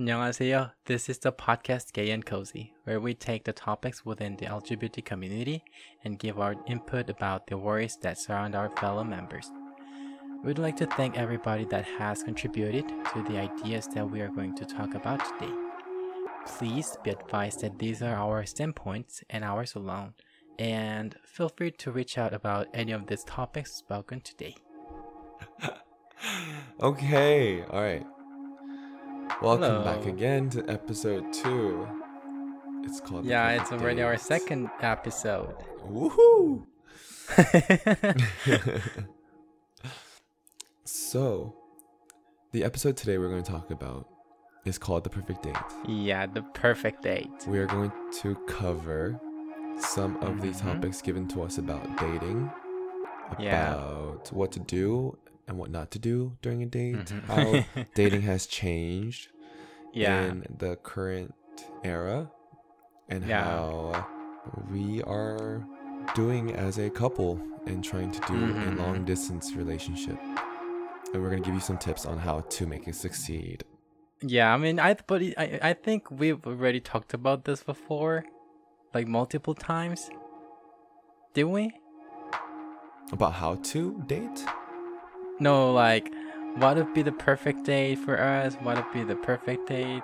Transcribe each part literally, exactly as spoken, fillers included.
안녕하세요. This is the podcast Gay and Cozy, where we take the topics within the L G B T community and give our input about the worries that surround our fellow members. We'd like to thank everybody that has contributed to the ideas that we are going to talk about today. Please be advised that these are our standpoints and ours alone, and feel free to reach out about any of these topics spoken today. Okay, all right. Welcome Hello. back again to episode two. It's called Yeah, it's days. already our second episode. Woohoo! So, the episode today we're going to talk about is called The Perfect Date. Yeah, The Perfect Date. We are going to cover some of mm-hmm. the topics given to us about dating, about yeah. what to do and what not to do during a date, mm-hmm. how dating has changed yeah. in the current era, and yeah. how we are doing as a couple and trying to do mm-hmm. a long distance relationship. And we're going to give you some tips on how to make it succeed. Yeah, I mean, I but I, I think we've already talked about this before, like multiple times. Didn't we? About how to date? No, like, what would be the perfect date for us? What would be the perfect date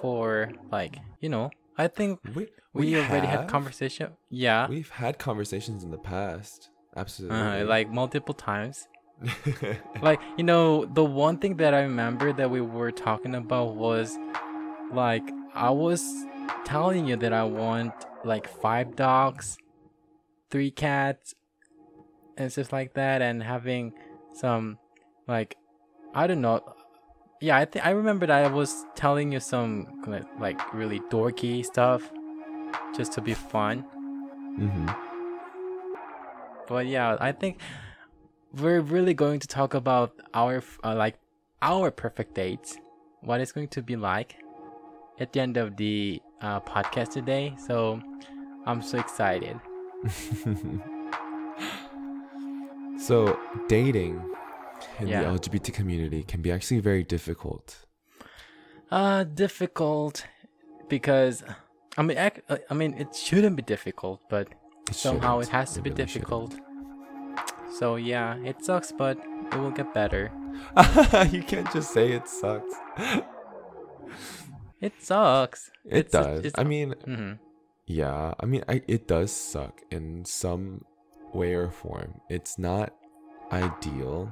for, like, you know? I think we, we, we already have, had conversation. Yeah. We've had conversations in the past. Absolutely. Uh, like, multiple times. Like, you know, the one thing that I remember that we were talking about was, like, I was telling you that I want, like, five dogs, three cats, and stuff like that, and having some, like, I don't know. Yeah, I think I remember that I was telling you some, like, really dorky stuff just to be fun. Mm-hmm. But yeah, I think we're really going to talk about our uh, like our perfect dates, what it's going to be like at the end of the uh, podcast today. So I'm so excited. So dating in yeah. the L G B T community can be actually very difficult. Uh, difficult because I mean, I, I mean, it shouldn't be difficult, but it somehow shouldn't. it has to it be really difficult. Shouldn't. So yeah, it sucks, but it will get better. You can't just say it sucks. It sucks. It it's, does. It's, it's, I mean, mm-hmm. yeah. I mean, I, it does suck in some way or form. It's not ideal,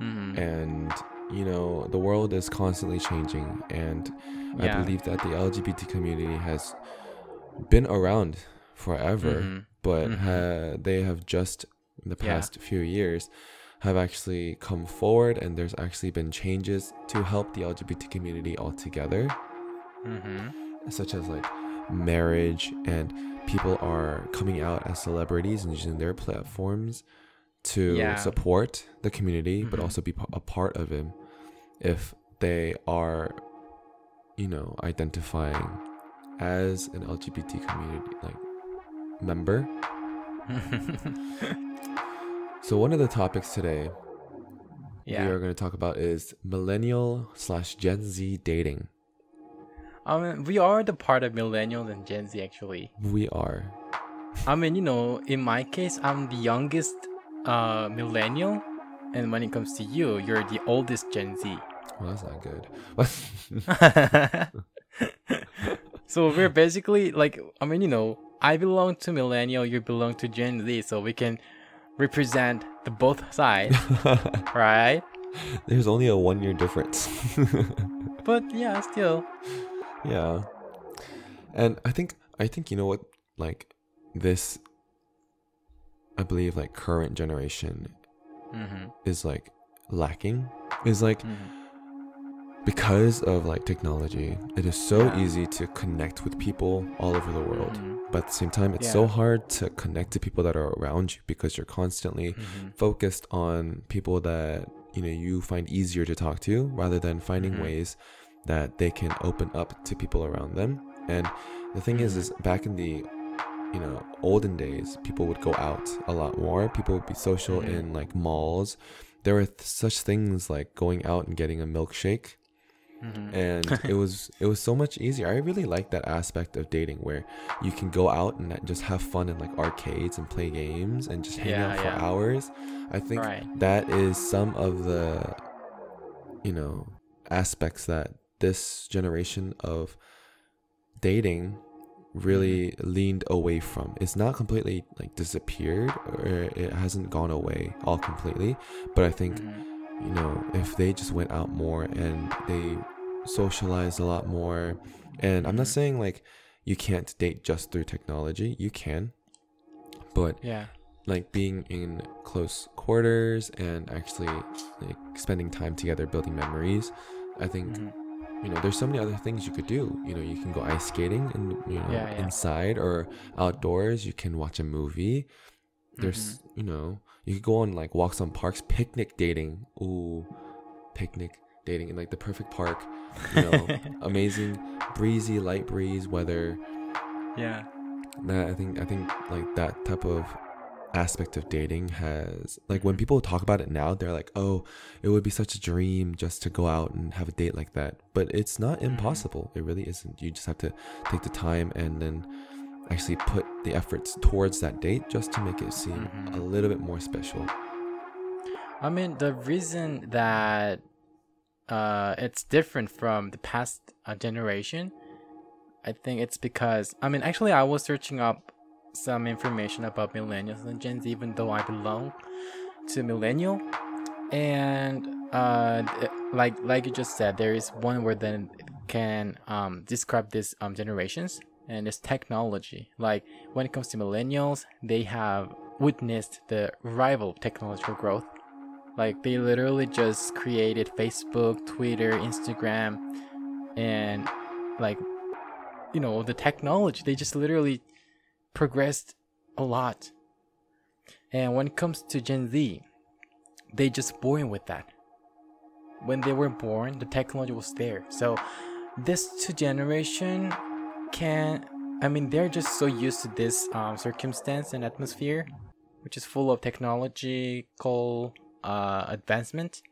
mm-hmm. and you know the world is constantly changing, and yeah. I believe that the L G B T community has been around forever, mm-hmm. but mm-hmm. Ha- they have just. in the past yeah. few years have actually come forward, and there's actually been changes to help the L G B T community altogether, mm-hmm. such as like marriage, and people are coming out as celebrities and using their platforms to yeah. support the community, mm-hmm. but also be a part of it if they are, you know, identifying as an L G B T community like member. So one of the topics today yeah. we are going to talk about is millennial slash Gen Z dating. I mean, we are the part of millennials and Gen Z, actually. We are. I mean, you know, in my case, I'm the youngest uh, millennial. And when it comes to you, you're the oldest Gen Z. Well, that's not good. So we're basically like, I mean, you know, I belong to millennial, you belong to Gen Z, so we can represent the both sides, right? There's only a one year difference. But yeah, still. Yeah. And I think, I think, you know what, like this, I believe like current generation mm-hmm. is like lacking, is like mm-hmm. because of like technology, it is so yeah. easy to connect with people all over the world. Mm-hmm. But at the same time, it's yeah. so hard to connect to people that are around you because you're constantly mm-hmm. focused on people that, you know, you find easier to talk to rather than finding mm-hmm. ways that they can open up to people around them. And the thing mm-hmm. is, is back in the, you know, olden days, people would go out a lot more. People would be social mm-hmm. in like malls. There were th- such things like going out and getting a milkshake Mm-hmm. And it was it was so much easier. I really like that aspect of dating where you can go out and just have fun in like arcades and play games and just hang yeah, out for yeah. hours. I think right. that is some of the, you know, aspects that this generation of dating really leaned away from. It's not completely like disappeared, or it hasn't gone away all completely, but I think mm-hmm. you know, if they just went out more and they socialized a lot more, and I'm not saying like you can't date just through technology, you can, but yeah, like being in close quarters and actually like spending time together, building memories, I think mm-hmm. you know, there's so many other things you could do. You know, you can go ice skating and, you know, yeah, yeah. inside or outdoors. You can watch a movie. There's, mm-hmm. you know, you could go on like walks on parks, picnic dating. Ooh, picnic dating in like the perfect park. You know, amazing breezy, light breeze weather. Yeah. That I think I think like that type of aspect of dating has, like, when people talk about it now, they're like, oh, it would be such a dream just to go out and have a date like that, but it's not impossible. It really isn't. You just have to take the time and then actually put the efforts towards that date just to make it seem mm-hmm. a little bit more special. I mean, the reason that uh it's different from the past uh, generation, I think it's because, I mean, actually I was searching up some information about millennials and Gen Z, even though I belong to millennial, and uh like like you just said, there is one word that can um describe these um generations, and it's technology. Like when it comes to millennials, they have witnessed the rival technological growth. Like they literally just created Facebook, Twitter, Instagram, and like, you know, the technology, they just literally progressed a lot. And when it comes to Gen Z, they just born with that. When they were born, the technology was there. So this two generation can, I mean, they're just so used to this um, circumstance and atmosphere, which is full of technological uh, advancement.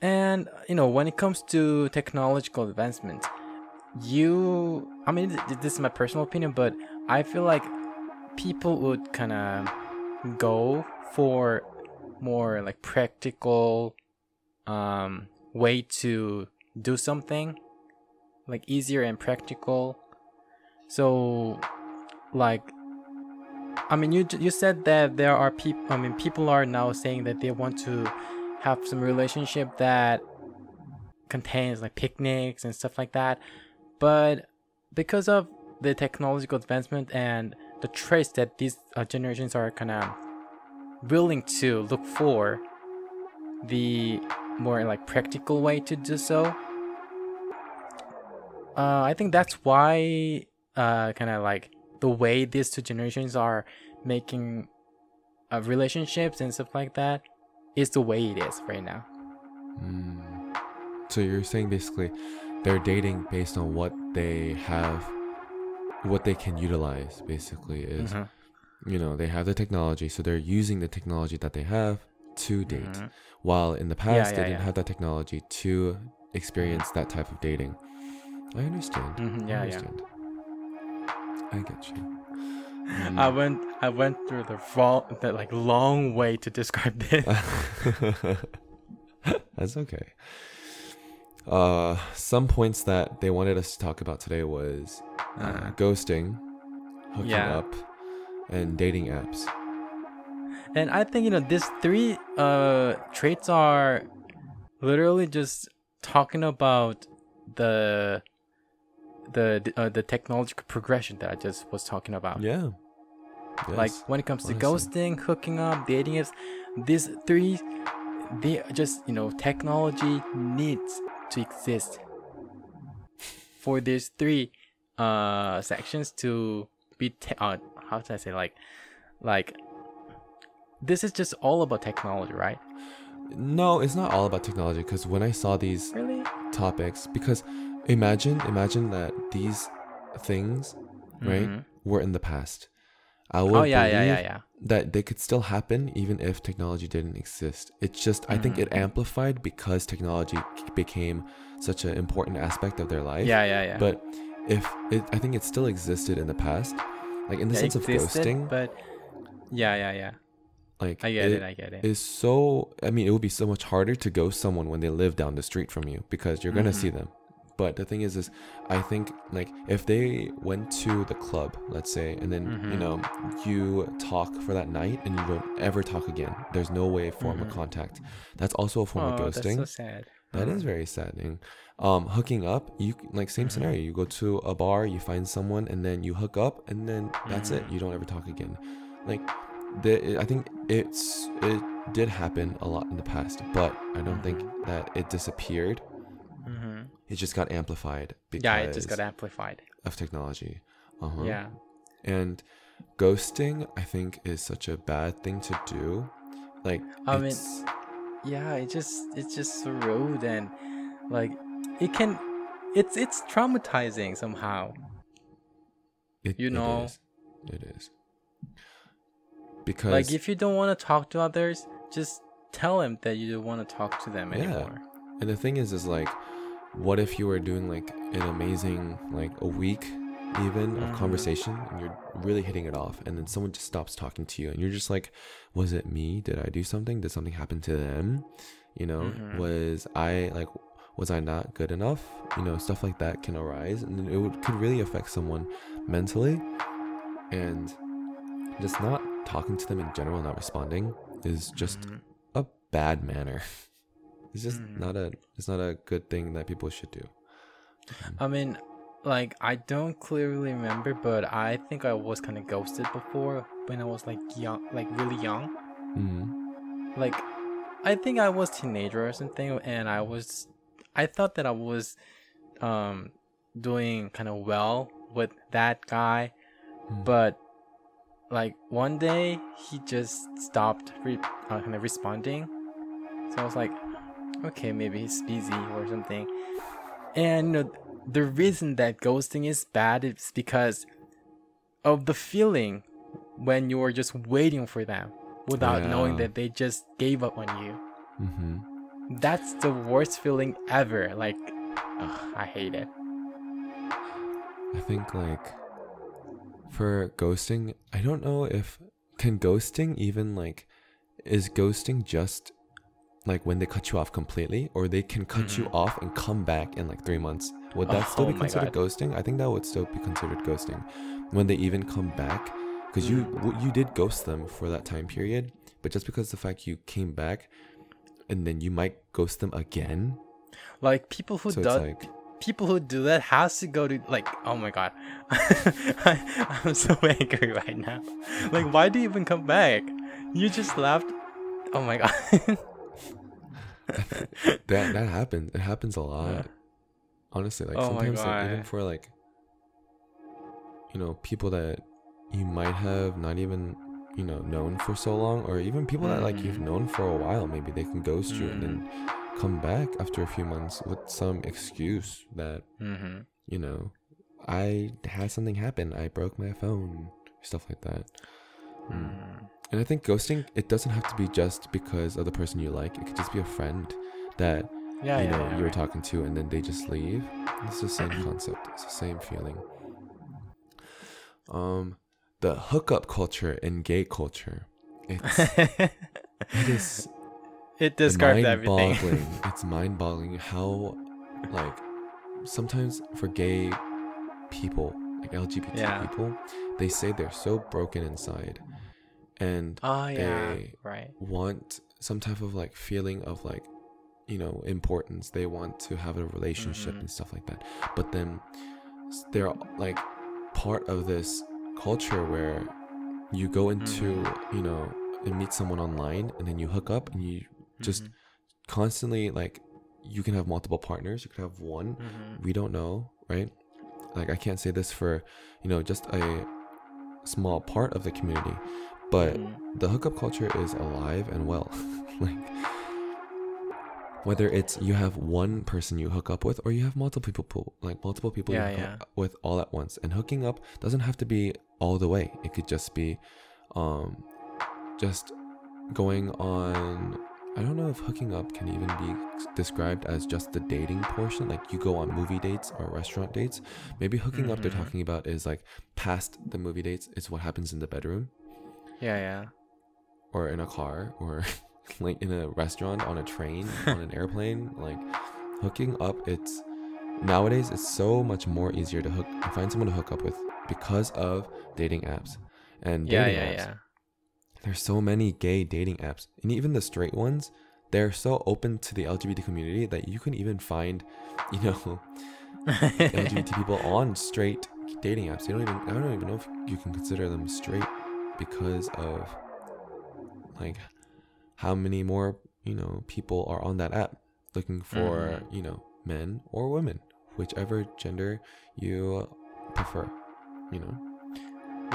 And you know, when it comes to technological advancement, you, I mean, this is my personal opinion, but I feel like people would kind of go for more like practical um, way to do something, like easier and practical. So, like, I mean, you you said that there are people. I mean, people are now saying that they want to have some relationship that contains like picnics and stuff like that, but because of the technological advancement and the traits that these uh, generations are kind of willing to look for, the more like practical way to do so, uh, I think that's why uh, kind of like the way these two generations are making uh, relationships and stuff like that is the way it is right now. Mm. So you're saying basically they're dating based on what they have, what they can utilize, basically, is, mm-hmm. you know, they have the technology, so they're using the technology that they have to date. Mm-hmm. While in the past, yeah, yeah, they didn't yeah. have that technology to experience that type of dating. I understand. Mm-hmm. Yeah, I understand. Yeah. I get you. Mm. I went, I went through the, wrong, the like long way to describe this. That's okay. Uh, some points that they wanted us to talk about today was uh, uh, ghosting, hooking yeah. up, and dating apps. And I think, you know, these three uh traits are literally just talking about the the uh, the technological progression that I just was talking about. Yeah. Yes. Like when it comes to Honestly. ghosting, hooking up, dating apps, these three, they just, you know, technology needs to exist for these three uh sections to be te- uh, how should I say, like like this is just all about technology, right? No, it's not all about technology, because when I saw these really? topics, because imagine imagine that these things, right, mm-hmm. were in the past. I would oh, yeah, believe yeah, yeah, yeah. that they could still happen even if technology didn't exist. It's just, mm-hmm. I think it amplified because technology became such an important aspect of their life. Yeah, yeah, yeah. But if it, I think it still existed in the past, like in the it sense existed, of ghosting. But yeah, yeah, yeah. Like I get it, it, I get it. It's so, I mean, it would be so much harder to ghost someone when they live down the street from you because you're mm-hmm. gonna see them. But the thing is, is I think like if they went to the club, let's say, and then, mm-hmm. you know, you talk for that night and you don't ever talk again. There's no way form mm-hmm. of contact. That's also a form oh, of ghosting. That's so sad. That mm-hmm. is very saddening. Um, hooking up, you like same mm-hmm. scenario. You go to a bar, you find someone and then you hook up and then that's mm-hmm. it. You don't ever talk again. Like the, I think it's it did happen a lot in the past, but I don't think that it disappeared. Mm-hmm. It just got amplified because yeah, it just got amplified of technology. Uh-huh. Yeah, and ghosting, I think, is such a bad thing to do. Like, I mean, yeah, it just it's just so rude and like it can, it's it's traumatizing somehow. It, you know, it is. It is. Because like if you don't want to talk to others, just tell them that you don't want to talk to them yeah. anymore. And the thing is, is like, what if you were doing like an amazing like a week even mm-hmm. of conversation and you're really hitting it off, and then someone just stops talking to you, and you're just like, was it me? Did I do something? Did something happen to them? You know, mm-hmm. was I like, was I not good enough? You know, stuff like that can arise, and it would, could really affect someone mentally, and just not talking to them in general, not responding is just mm-hmm. a bad manner. It's just mm-hmm. not a it's not a good thing that people should do. um, I mean, like, I don't clearly remember, but I think I was kind of ghosted before when I was like young, like really young. Mm-hmm. Like, I think I was teenager or something, and I was I thought that I was um doing kind of well with that guy, mm-hmm. but like one day he just stopped re- uh, kind of responding, so I was like, okay, maybe he's busy or something. And you know, the reason that ghosting is bad is because of the feeling when you're just waiting for them without yeah. knowing that they just gave up on you. Mm-hmm. That's the worst feeling ever. Like, ugh, I hate it. I think like for ghosting, I don't know if can ghosting even like is ghosting just like when they cut you off completely, or they can cut mm-hmm. you off and come back in like three months? Would that oh, still be considered ghosting? I think that would still be considered ghosting when they even come back, because you you did ghost them for that time period, but just because the fact you came back, and then you might ghost them again. Like people who so do like, people who do that has to go to like, oh my god. I, I'm so angry right now. Like, why do you even come back? You just left. Oh my god. that that happens. It happens a lot. Yeah. Honestly, like oh sometimes like, even for like, you know, people that you might have not even, you know, known for so long, or even people mm. that like you've known for a while, maybe they can ghost mm. you and then come back after a few months with some excuse that mm-hmm. you know, I had something happen, I broke my phone, stuff like that. Mm. Mm. And I think ghosting, it doesn't have to be just because of the person you like. It could just be a friend that yeah, you know yeah, yeah, you were right. talking to, and then they just leave. It's the same concept. It's the same feeling. Um, the hookup culture in gay culture. It's, it is. It describes everything. It's mind-boggling how, like, sometimes for gay people, like L G B T yeah. people, they say they're so broken inside. And oh, yeah. they right. want some type of like feeling of like, you know, importance. They want to have a relationship mm-hmm. and stuff like that. But then they're like part of this culture where you go into, mm-hmm. you know, and meet someone online, and then you hook up, and you just mm-hmm. constantly like, you can have multiple partners. You could have one. Mm-hmm. We don't know, right? Like, I can't say this for, you know, just a small part of the community. But the hookup culture is alive and well. Like, whether it's you have one person you hook up with or you have multiple people, like multiple people yeah, you hook yeah. up with all at once. And hooking up doesn't have to be all the way. It could just be um, just going on... I don't know if hooking up can even be described as just the dating portion. Like you go on movie dates or restaurant dates. Maybe hooking mm-hmm. up they're talking about is like past the movie dates. It's what happens in the bedroom. Yeah, yeah. Or in a car or like in a restaurant, on a train, on an airplane. Like hooking up, it's nowadays it's so much more easier to hook find someone to hook up with because of dating apps. And dating yeah, yeah, apps. Yeah. There's so many gay dating apps, and even the straight ones, they're so open to the L G B T community that you can even find, you know, L G B T people on straight dating apps. They don't even, I don't even know if you can consider them straight because of like how many more, you know, people are on that app looking for, mm-hmm. you know, men or women, whichever gender you prefer, you know.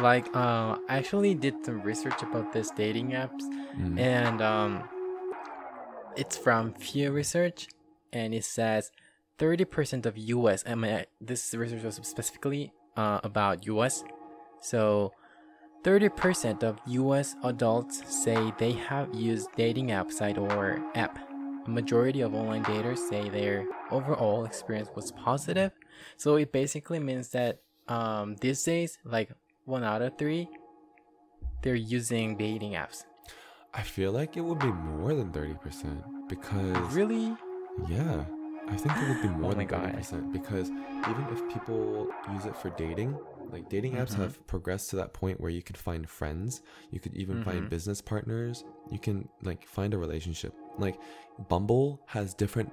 Like, uh, I actually did some research about this dating apps, mm. and um, it's from Pew Research, and it says thirty percent of U S. I mean, this research was specifically uh, about U S. So, thirty percent of U S adults say they have used dating app site or app. A majority of online daters say their overall experience was positive. So it basically means that um, these days, like. One out of three, they're using dating apps. I feel like it would be more than thirty percent because... Really? Yeah. I think it would be more oh than thirty percent God. Because even if people use it for dating, like dating apps mm-hmm. have progressed to that point where you could find friends. You could even mm-hmm. find business partners. You can like find a relationship. Like Bumble has different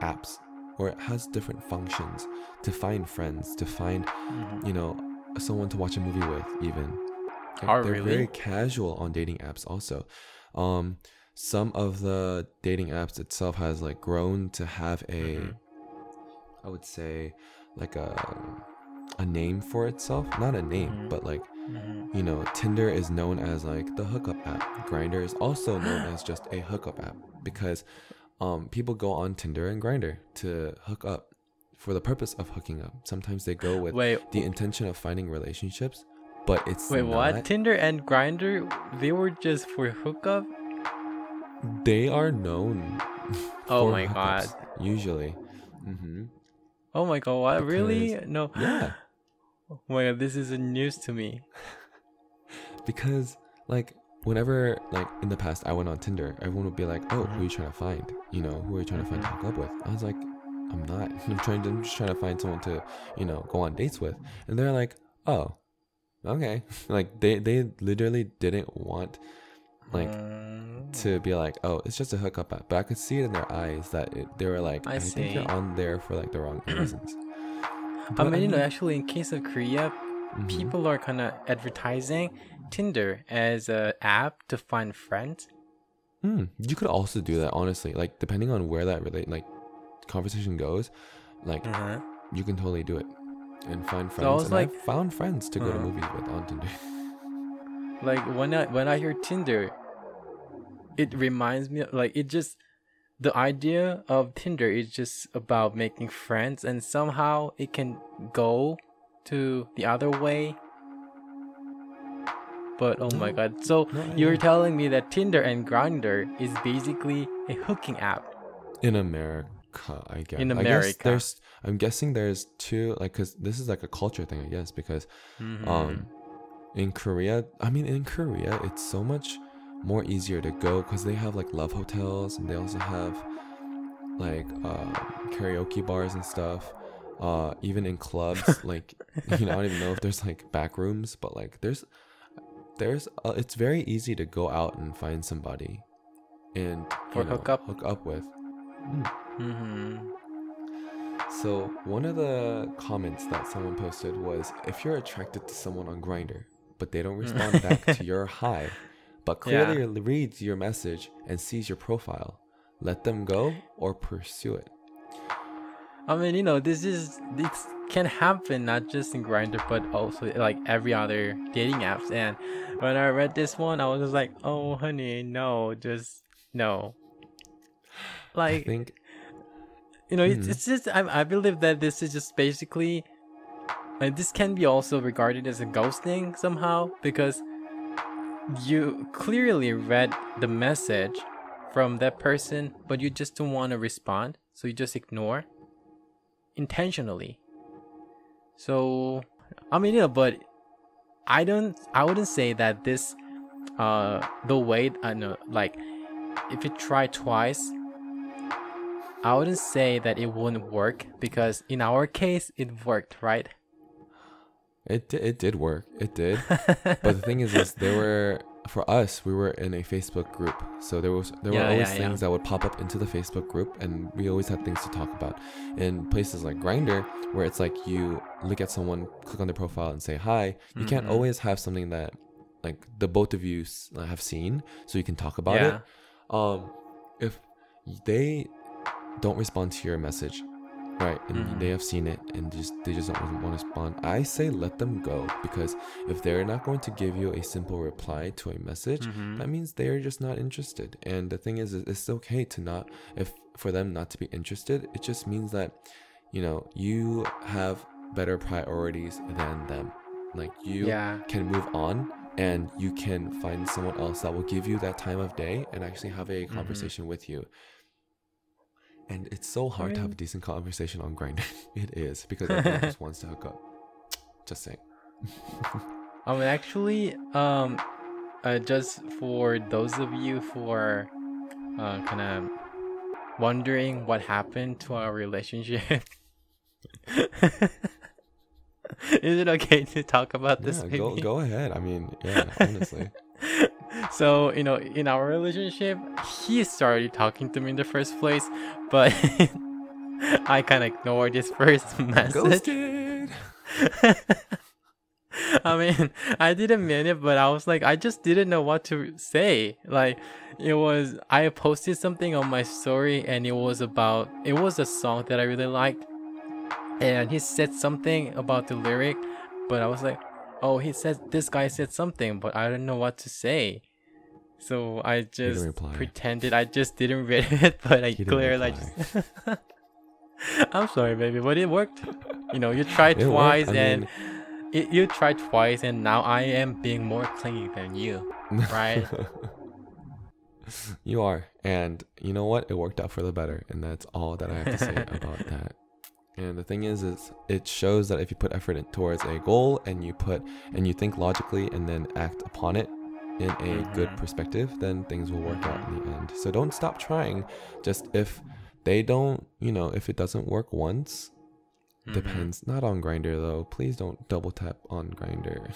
apps or it has different functions to find friends, to find, mm-hmm. you know... someone to watch a movie with even oh, they're really? Very casual on dating apps also. Um some of the dating apps itself has like grown to have a mm-hmm. I would say like a a name for itself, not a name mm-hmm. but like mm-hmm. you know, Tinder is known as like the hookup app. Grindr is also known as just a hookup app because um people go on Tinder and Grindr to hook up for the purpose of hooking up. Sometimes they go with wait, the intention of finding relationships, but it's wait, not... what? Tinder and Grindr, they were just for hookup? They are known oh my god. Usually. Mm-hmm. Oh my god, what? Because... Really? No. Yeah. Oh my god, this is news to me. Because, like, whenever, like, in the past I went on Tinder, everyone would be like, oh, who are you trying to find? You know, who are you trying to find to hook up with? I was like... I'm not. I'm trying to. I'm just trying to find someone to, you know, go on dates with. And they're like, oh, okay. Like they, they literally didn't want, like, mm. to be like, oh, it's just a hookup app. But I could see it in their eyes that it, they were like, I, I think you're on there for like the wrong reasons. But, I mean, you know, actually, in case of Korea, mm-hmm. people are kind of advertising Tinder as an app to find friends. Mm. You could also do that, honestly. Like, depending on where that relate, like. Conversation goes like uh-huh. you can totally do it and find friends. So I was and like, I found friends to go uh-huh. to movies with on Tinder. Like when I when I hear Tinder, it reminds me of, like it just the idea of Tinder is just about making friends and somehow it can go to the other way. But oh my god! So no, you're telling me that Tinder and Grindr is basically a hooking app in America. I guess. In America, I guess there's. I'm guessing there's two, like, cause this is like a culture thing, I guess, because, mm-hmm. um, in Korea, I mean, in Korea, it's so much more easier to go, cause they have like love hotels, and they also have, like, uh, karaoke bars and stuff. Uh, even in clubs, like, you know, I don't even know if there's like back rooms, but like, there's, there's, uh, it's very easy to go out and find somebody, and or hook up, hook up with. Mm. Mm-hmm. So one of the comments that someone posted was, if you're attracted to someone on Grindr but they don't respond back to your hi but clearly yeah. reads your message and sees your profile, let them go or pursue it. I mean, you know, this is this can happen not just in Grindr but also like every other dating apps. And when I read this one, I was just like, oh honey, no, just no. Like, I think, you know, it's, hmm. it's just, I, I believe that this is just basically, like, this can be also regarded as a ghosting somehow, because you clearly read the message from that person, but you just don't want to respond, so you just ignore intentionally. So, I mean, you know, but I don't, I wouldn't say that this, uh, the way, I know, like, if you try twice, I wouldn't say that it wouldn't work, because in our case, it worked, right? It it did work. It did. But the thing is, is there were, for us, we were in a Facebook group. So there was there yeah, were always yeah, things yeah. that would pop up into the Facebook group, and we always had things to talk about. In places like Grindr, where it's like you look at someone, click on their profile and say hi, you mm-hmm. can't always have something that like the both of you have seen so you can talk about yeah. it. Um, if they don't respond to your message, right, and mm-hmm. they have seen it and just they just don't want to respond, I say let them go, because if they're not going to give you a simple reply to a message, mm-hmm. that means they're just not interested. And the thing is, it's okay to not, if for them not to be interested, it just means that, you know, you have better priorities than them. Like, you yeah. can move on, and you can find someone else that will give you that time of day and actually have a conversation mm-hmm. with you. And it's so hard I mean, to have a decent conversation on Grindr. It is, because everyone just wants to hook up. Just saying. I mean, actually, um, uh, just for those of you who are uh, kind of wondering what happened to our relationship, is it okay to talk about this? Yeah, go, go ahead. I mean, yeah, honestly. So, you know, in our relationship, he started talking to me in the first place, but I kind of ignored his first message. Ghosted. I mean, I didn't mean it, but I was like, I just didn't know what to say. Like, it was, I posted something on my story, and it was about, it was a song that I really liked. And he said something about the lyric, but I was like, oh, he said, this guy said something, but I don't know what to say. So I just pretended I just didn't read it, but I clearly I just I'm sorry, baby, but it worked. You know, you tried it twice and mean... it, you tried twice, and now I am being more clingy than you, right? You are. And you know what? It worked out for the better, and that's all that I have to say about that. And the thing is, is it shows that if you put effort in, towards a goal, and you put and you think logically and then act upon it in a mm-hmm. good perspective, then things will work out in the end. So don't stop trying. Just if they don't, you know, if it doesn't work once, mm-hmm. depends. Not on Grindr though. Please don't double tap on Grindr.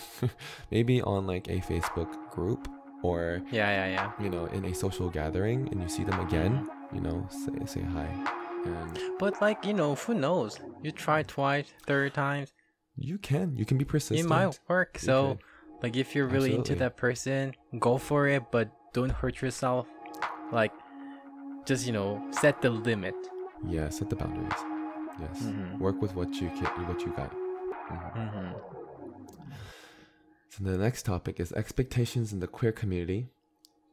Maybe on like a Facebook group or yeah, yeah, yeah. you know, in a social gathering, and you see them again, you know, say say hi. But like, you know, who knows? You try twice, third times. You can. You can be persistent. It might work. You so, can. like, if you're really Absolutely. into that person, go for it. But don't hurt yourself. Like, just, you know, set the limit. Yeah, set the boundaries. Yes. Mm-hmm. Work with what you can, what you got. Mm-hmm. Mm-hmm. So the next topic is expectations in the queer community,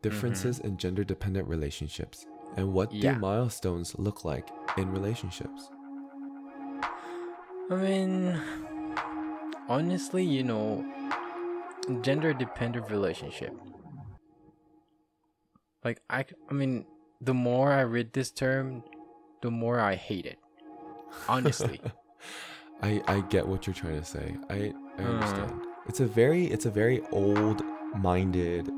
differences mm-hmm. in gender-dependent relationships. And what yeah. do milestones look like in relationships? I mean, honestly, you know, gender-dependent relationship. Like, I, I mean, the more I read this term, the more I hate it. Honestly. I I get what you're trying to say. I, I understand. Uh, it's a very, it's a very old-minded,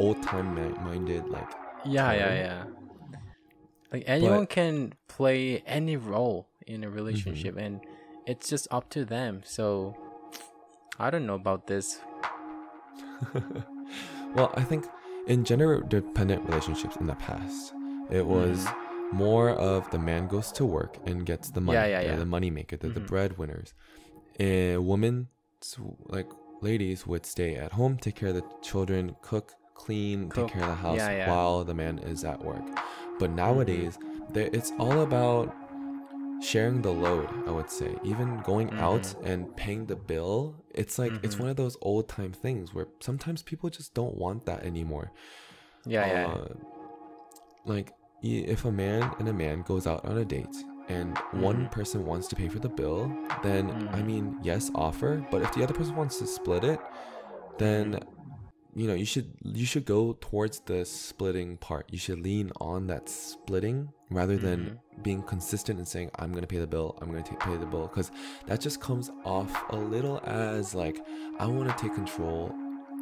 old-time-minded, like... Yeah, term. yeah, yeah. Like, anyone but, can play any role in a relationship, mm-hmm. and it's just up to them. So, I don't know about this. Well, I think in gender-dependent relationships in the past, it was mm-hmm. more of the man goes to work and gets the money. Yeah, yeah, yeah. The moneymaker, they're mm-hmm. the breadwinners. And women, like ladies, would stay at home, take care of the children, cook, clean, cool. take care of the house yeah, yeah. while the man is at work. But nowadays, mm-hmm. it's all about sharing the load, I would say. Even going mm-hmm. out and paying the bill, it's like, mm-hmm. it's one of those old time things where sometimes people just don't want that anymore. Yeah, uh, yeah. Like, if a man and a man goes out on a date and mm-hmm. one person wants to pay for the bill, then mm-hmm. I mean, yes, offer, but if the other person wants to split it, then you know, you should you should go towards the splitting part. You should lean on that splitting rather than mm-hmm. being consistent and saying, I'm going to pay the bill, I'm going to pay the bill. Because that just comes off a little as like, I want to take control,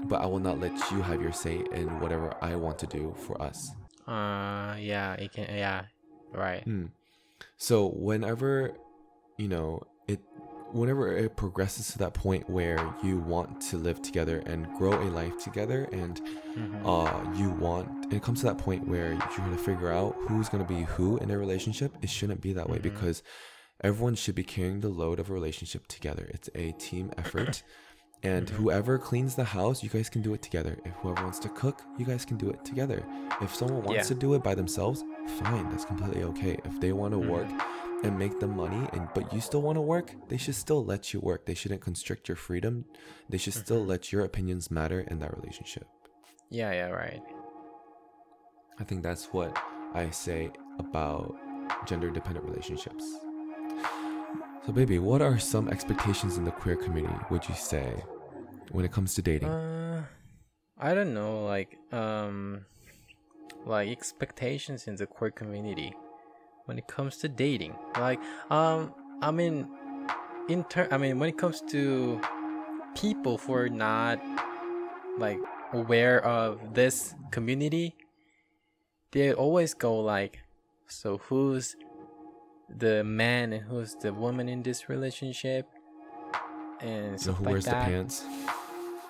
but I will not let you have your say in whatever I want to do for us. Uh, yeah, it can, yeah, right. Mm. So whenever, you know, it... whenever it progresses to that point where you want to live together and grow a life together and mm-hmm. uh you want and it comes to that point where you're trying to figure out who's going to be who in a relationship, it shouldn't be that mm-hmm. way, because everyone should be carrying the load of a relationship together. It's a team effort. And mm-hmm. whoever cleans the house, you guys can do it together. If whoever wants to cook, you guys can do it together. If someone wants yeah. to do it by themselves, fine, that's completely okay. If they want to mm-hmm. work and make the money, and but you still want to work, they should still let you work. They shouldn't constrict your freedom. They should mm-hmm. still let your opinions matter in that relationship. Yeah, yeah, right. I think that's what I say about gender-dependent relationships. So, baby, what are some expectations in the queer community, would you say, when it comes to dating? Uh, I don't know, like, um, like expectations in the queer community. When it comes to dating, like, um, I mean, in ter- I mean, when it comes to people who are not like aware of this community, they always go like, so who's the man and who's the woman in this relationship, and so who like wears that. The pants?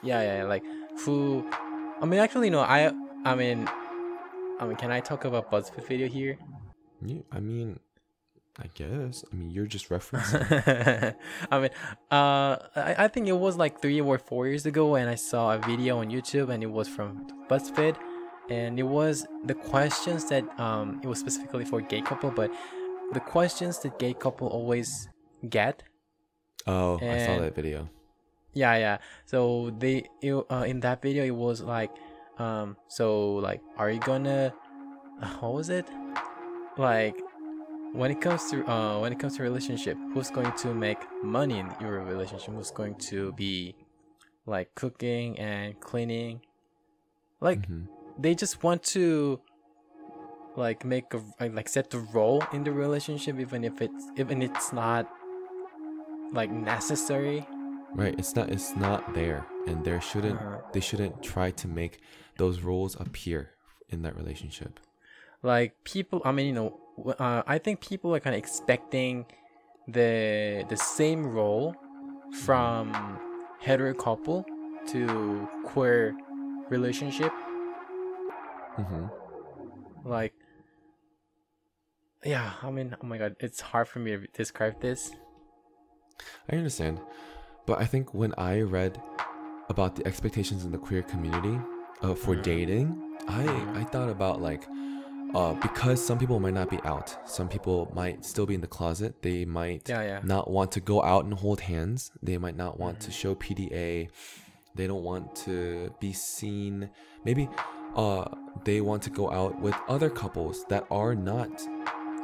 Yeah, yeah, like who? I mean, actually, no, I, I mean, I mean, can I talk about BuzzFeed video here? Yeah, I mean, I guess. I mean, you're just referencing. I mean, uh, I, I think it was like three or four years ago, and I saw a video on YouTube, and it was from BuzzFeed, and it was the questions that um, it was specifically for gay couple, but the questions that gay couple always get. Oh, and I saw that video. Yeah, yeah. So they it, uh, in that video, it was like, um, so like, are you gonna? What was it? Like, when it comes to uh, when it comes to relationship, who's going to make money in your relationship? Who's going to be like cooking and cleaning? Like, mm-hmm. they just want to like make a, like set the role in the relationship, even if it's even it's not like necessary. Right. It's not. It's not there, and there shouldn't uh, they shouldn't try to make those roles appear in that relationship. Like people, I mean, you know, uh, I think people are kind of expecting the the same role from hetero couple to queer relationship. Mm-hmm. Like, yeah, I mean, oh my God, it's hard for me to describe this. I understand, but I think when I read about the expectations in the queer community uh, for mm-hmm. dating, I I thought about like. Uh, because some people might not be out. Some people might still be in the closet. They might yeah, yeah. not want to go out and hold hands. They might not want mm-hmm. to show P D A. They don't want to be seen. Maybe uh, they want to go out with other couples that are not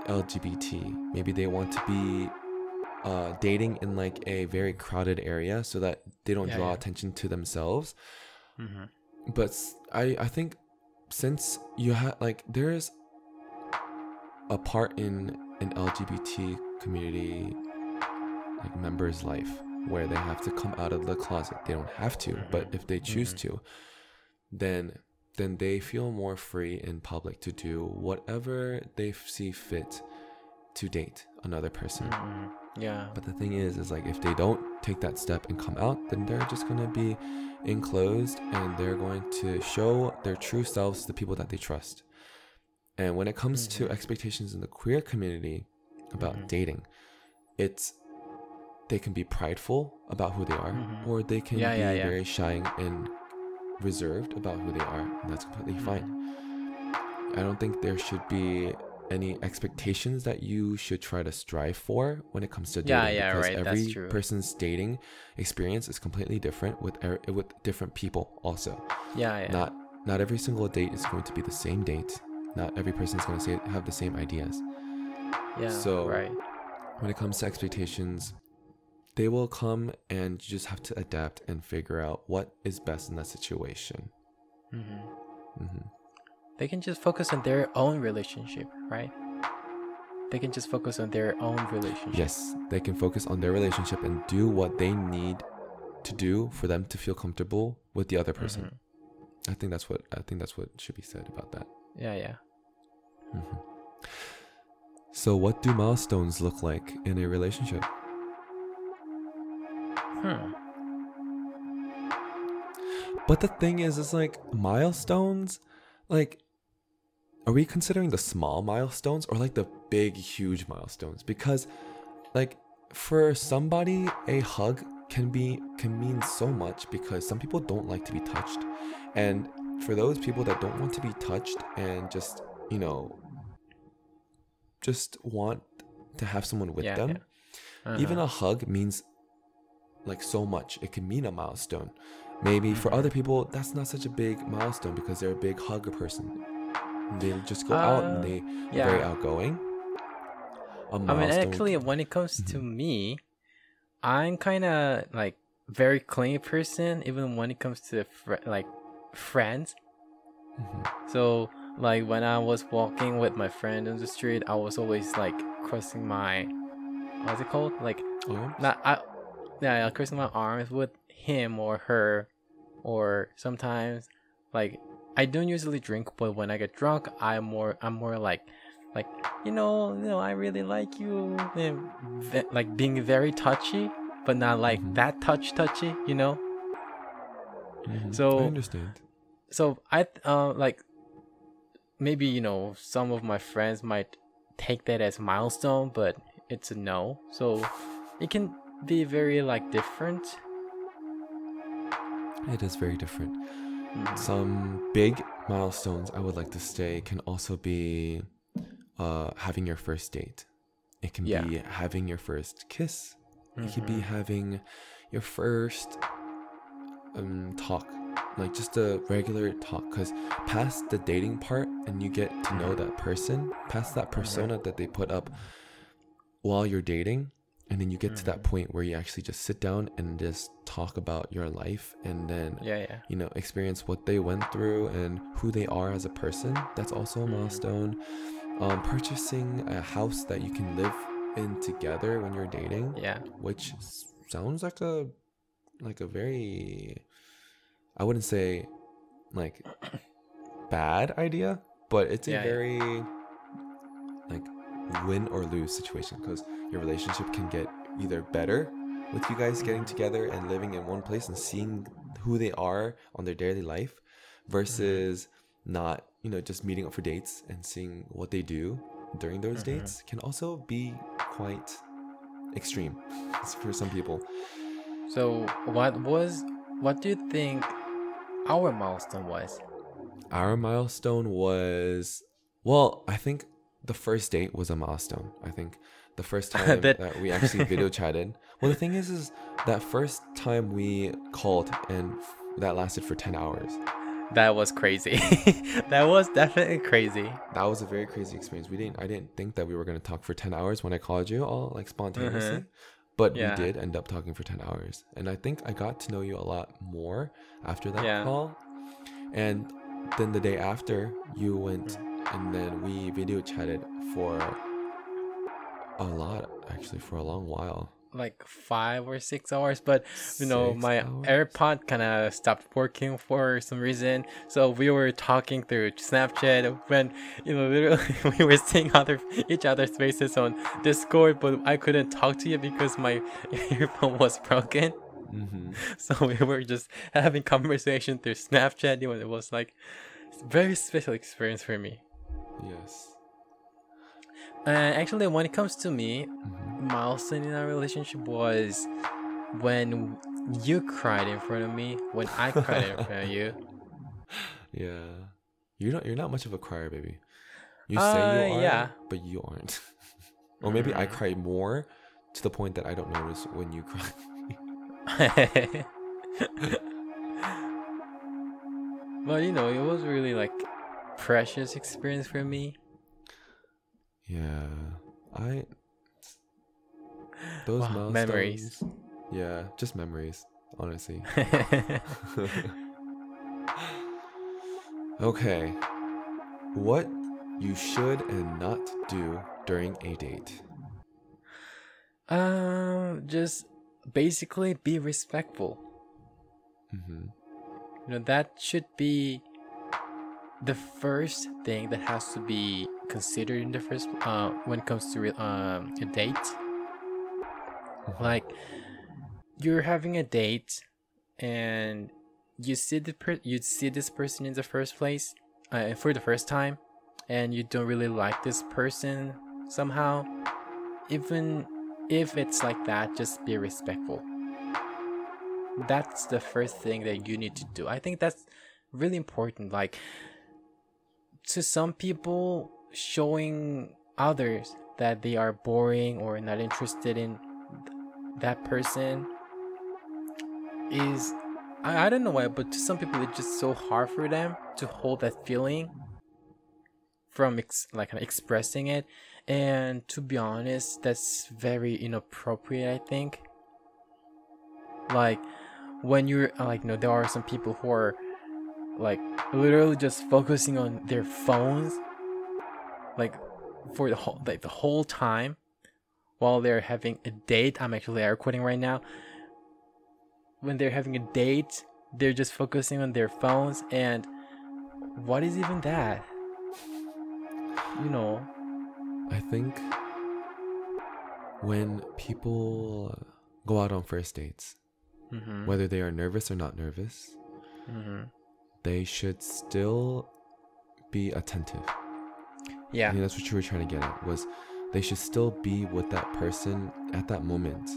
L G B T. Maybe they want to be uh, dating in like a very crowded area so that they don't yeah, draw yeah. attention to themselves. Mm-hmm. But I, I think since you have like there is a part in an L G B T community like members' life where they have to come out of the closet. They don't have to, mm-hmm. but if they choose mm-hmm. to, then then they feel more free in public to do whatever they see fit to date another person. Mm-hmm. Yeah. But the thing is, is like if they don't take that step and come out, then they're just gonna be enclosed and they're going to show their true selves to the people that they trust. And when it comes mm-hmm. to expectations in the queer community about mm-hmm. dating, it's they can be prideful about who they are mm-hmm. or they can yeah, be yeah, yeah. very shy and reserved about who they are, and that's completely mm-hmm. fine. I don't think there should be any expectations that you should try to strive for when it comes to dating, yeah, yeah, because right. every That's true. Person's dating experience is completely different with er- with different people also. Yeah, yeah. Not not every single date is going to be the same date. not every person is going to have the same ideas. Yeah, so right. When it comes to expectations, they will come and you just have to adapt and figure out what is best in that situation. Mm-hmm. Mm-hmm. They can just focus on their own relationship, right? They can just focus on their own relationship. Yes, they can focus on their relationship and do what they need to do for them to feel comfortable with the other person. Mm-hmm. I think that's what I think that's what should be said about that. Yeah, yeah. Mm-hmm. So what do milestones look like in a relationship? Hmm. But the thing is, it's like milestones, like, are we considering the small milestones or like the big, huge milestones? Because like for somebody, a hug can be can mean so much because some people don't like to be touched. And for those people that don't want to be touched and just, you know, just want to have someone with yeah, them, yeah. Uh-huh. Even a hug means like so much. It can mean a milestone. Maybe for other people, that's not such a big milestone because they're a big hugger person. They just go uh, out and they are yeah. very outgoing. I mean, actually, when it comes to mm-hmm. me, I'm kind of like very clingy person, even when it comes to fr- like friends. Mm-hmm. So like when I was walking with my friend on the street, I was always like crossing my, what's it called? Like, arms? Not, I, yeah, crossing my arms with him or her, or sometimes like I don't usually drink, but when I get drunk, I'm more I'm more like like you know you know I really like you, and ve- like being very touchy, but not like mm-hmm. that touch touchy, you know. Mm-hmm. So I understand. So I uh, like maybe you know some of my friends might take that as milestone, but it's a no. So it can be very like different. It is very different. Mm-hmm. Some big milestones I would like to say can also be uh, having your first date. It can yeah. be having your first kiss. Mm-hmm. It can be having your first um, talk, like just a regular talk. Because past the dating part and you get to know that person, past that persona mm-hmm. that they put up while you're dating, and then you get mm-hmm. to that point where you actually just sit down and just talk about your life and then, yeah, yeah. you know, experience what they went through and who they are as a person. That's also a milestone. Um, purchasing a house that you can live in together when you're dating. Yeah. Which sounds like a, like a very, I wouldn't say like bad idea, but it's a yeah, very yeah. like win or lose situation because your relationship can get either better with you guys getting together and living in one place and seeing who they are on their daily life versus mm-hmm. not, you know, just meeting up for dates and seeing what they do during those mm-hmm. dates can also be quite extreme for some people. So what was, what do you think our milestone was? Our milestone was, well, I think the first date was a milestone. I think the first time that-, that we actually video chatted. Well, the thing is, is that first time we called and f- that lasted for ten hours. That was crazy. That was definitely crazy. That was a very crazy experience. We didn't, I didn't think that we were going to talk for ten hours when I called you all like spontaneously, mm-hmm. but yeah. we did end up talking for ten hours. And I think I got to know you a lot more after that yeah. call. And then the day after you went mm-hmm. and then we video chatted for a lot, actually, for a long while. Like five or six hours. But, you know, six my hours? AirPod kind of stopped working for some reason. So we were talking through Snapchat when, you know, literally we were seeing other each other's faces on Discord. But I couldn't talk to you because my earphone was broken. Mm-hmm. So we were just having conversation through Snapchat. You know, it was like a very special experience for me. Yes. And uh, actually, when it comes to me, mm-hmm. milestone in our relationship was when you cried in front of me, when I cried in front of you. Yeah, you're not you're not much of a crier, baby. You uh, say you are, yeah. but you aren't. Or maybe mm. I cry more to the point that I don't notice when you cry. But you know, it was really like precious experience for me. Yeah, I. Those wow, memories. Yeah, just memories, honestly. Okay, what you should and not do during a date. Um, just basically be respectful. Mm-hmm. You know, that should be the first thing that has to be considered in the first uh when it comes to um a date. Like, you're having a date, and you see the per- you see this person in the first place, uh, for the first time, and you don't really like this person somehow. Even if it's like that, just be respectful. That's the first thing that you need to do. I think that's really important. Like, to some people, showing others that they are boring or not interested in that person is, I, I don't know why, but to some people it's just so hard for them to hold that feeling from ex- like expressing it, and to be honest, that's very inappropriate. I think, like, when you're like, no, there are some people who are like literally just focusing on their phones, like for the whole like the whole time while they're having a date. I'm actually air quoting right now. When they're having a date, they're just focusing on their phones, and what is even that? You know, I think when people go out on first dates, mm-hmm. whether they are nervous or not nervous, mm-hmm. they should still be attentive. Yeah. I mean, that's what you were trying to get at, was they should still be with that person at that moment.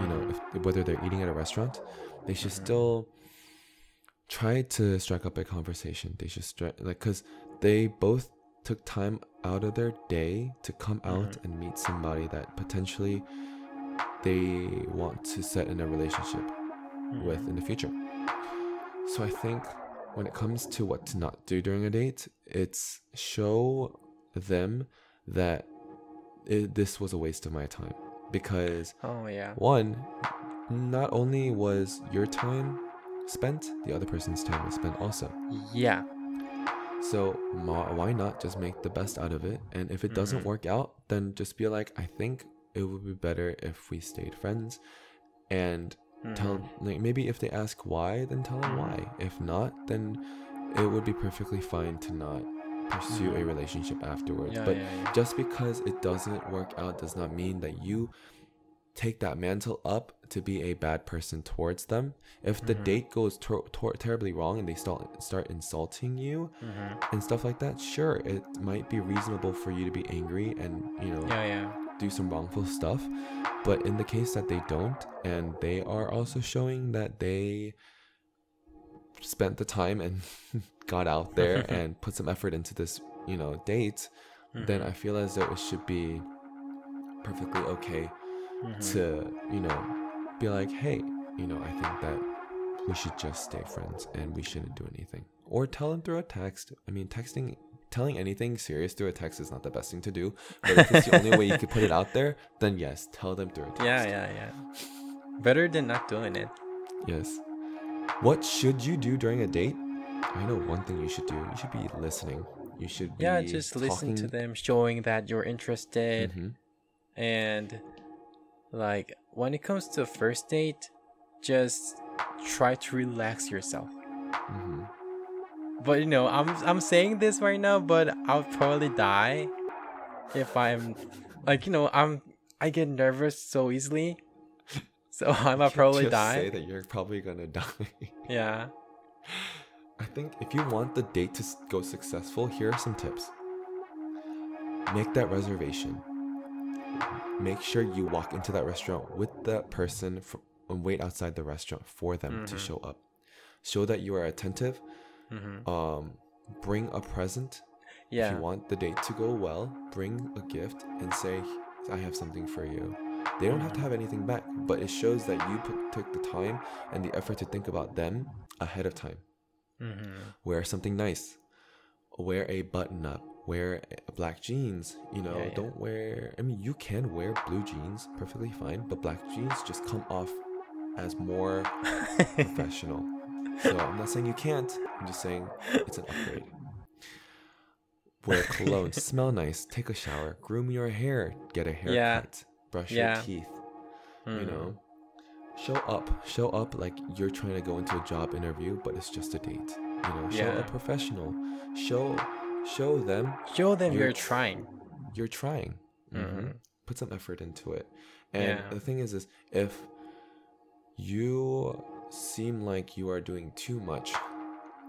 You know, if, whether they're eating at a restaurant, they should mm-hmm. still try to strike up a conversation. They should stri- like, because they both took time out of their day to come out mm-hmm. and meet somebody that potentially they want to set in a relationship mm-hmm. with in the future. So I think when it comes to what to not do during a date, it's show them that it, this was a waste of my time. Because oh, yeah. one, not only was your time spent, the other person's time was spent also. Yeah. So ma- why not just make the best out of it? And if it mm-hmm. doesn't work out, then just be like, I think it would be better if we stayed friends. And mm-hmm. tell, like, maybe if they ask why, then tell them why. If not, then it would be perfectly fine to not pursue mm-hmm. a relationship afterwards. Yeah, but yeah, yeah. just because it doesn't work out does not mean that you take that mantle up to be a bad person towards them. If mm-hmm. the date goes ter- ter- terribly wrong and they start start insulting you mm-hmm. and stuff like that, sure, it might be reasonable for you to be angry and, you know, yeah, yeah. do some wrongful stuff. But in the case that they don't, and they are also showing that they spent the time and got out there and put some effort into this, you know, date, mm-hmm. then I feel as though it should be perfectly okay mm-hmm. to, you know, be like, hey, you know, I think that we should just stay friends and we shouldn't do anything. Or tell them through a text. I mean, texting, telling anything serious through a text is not the best thing to do, but if it's the only way you could put it out there, then yes, tell them through a text. Yeah, yeah, yeah. Better than not doing it. Yes. What should you do during a date? I know one thing you should do. You should be listening. You should be Yeah, just talking. Listen to them, showing that you're interested. Mm-hmm. And like, when it comes to a first date, just try to relax yourself. Mm-hmm. But you know, I'm I'm saying this right now, but I'll probably die if I'm like, you know, I'm I get nervous so easily. So I might probably just die. Say that you're probably gonna die. Yeah. I think if you want the date to go successful, here are some tips. Make that reservation. Make sure you walk into that restaurant with that person for, and wait outside the restaurant for them mm-hmm. to show up. Show that you are attentive. Mm-hmm. Um, bring a present. Yeah. If you want the date to go well, bring a gift and say, I have something for you. They don't have to have anything back, but it shows that you put, took the time and the effort to think about them ahead of time. Mm-hmm. Wear something nice. wear a button up, wear black jeans, you know, yeah, yeah. don't wear, I mean, you can wear blue jeans perfectly fine, but black jeans just come off as more professional. So I'm not saying you can't, I'm just saying it's an upgrade. Wear cologne, smell nice, take a shower, groom your hair, get a haircut, yeah. brush yeah. your teeth, mm. you know. Show up. Show up like you're trying to go into a job interview, but it's just a date. You know, show yeah. a professional. Show show them. Show them you're, you're trying. You're trying. Mm-hmm. Mm-hmm. Put some effort into it. And yeah. the thing is, is if you seem like you are doing too much,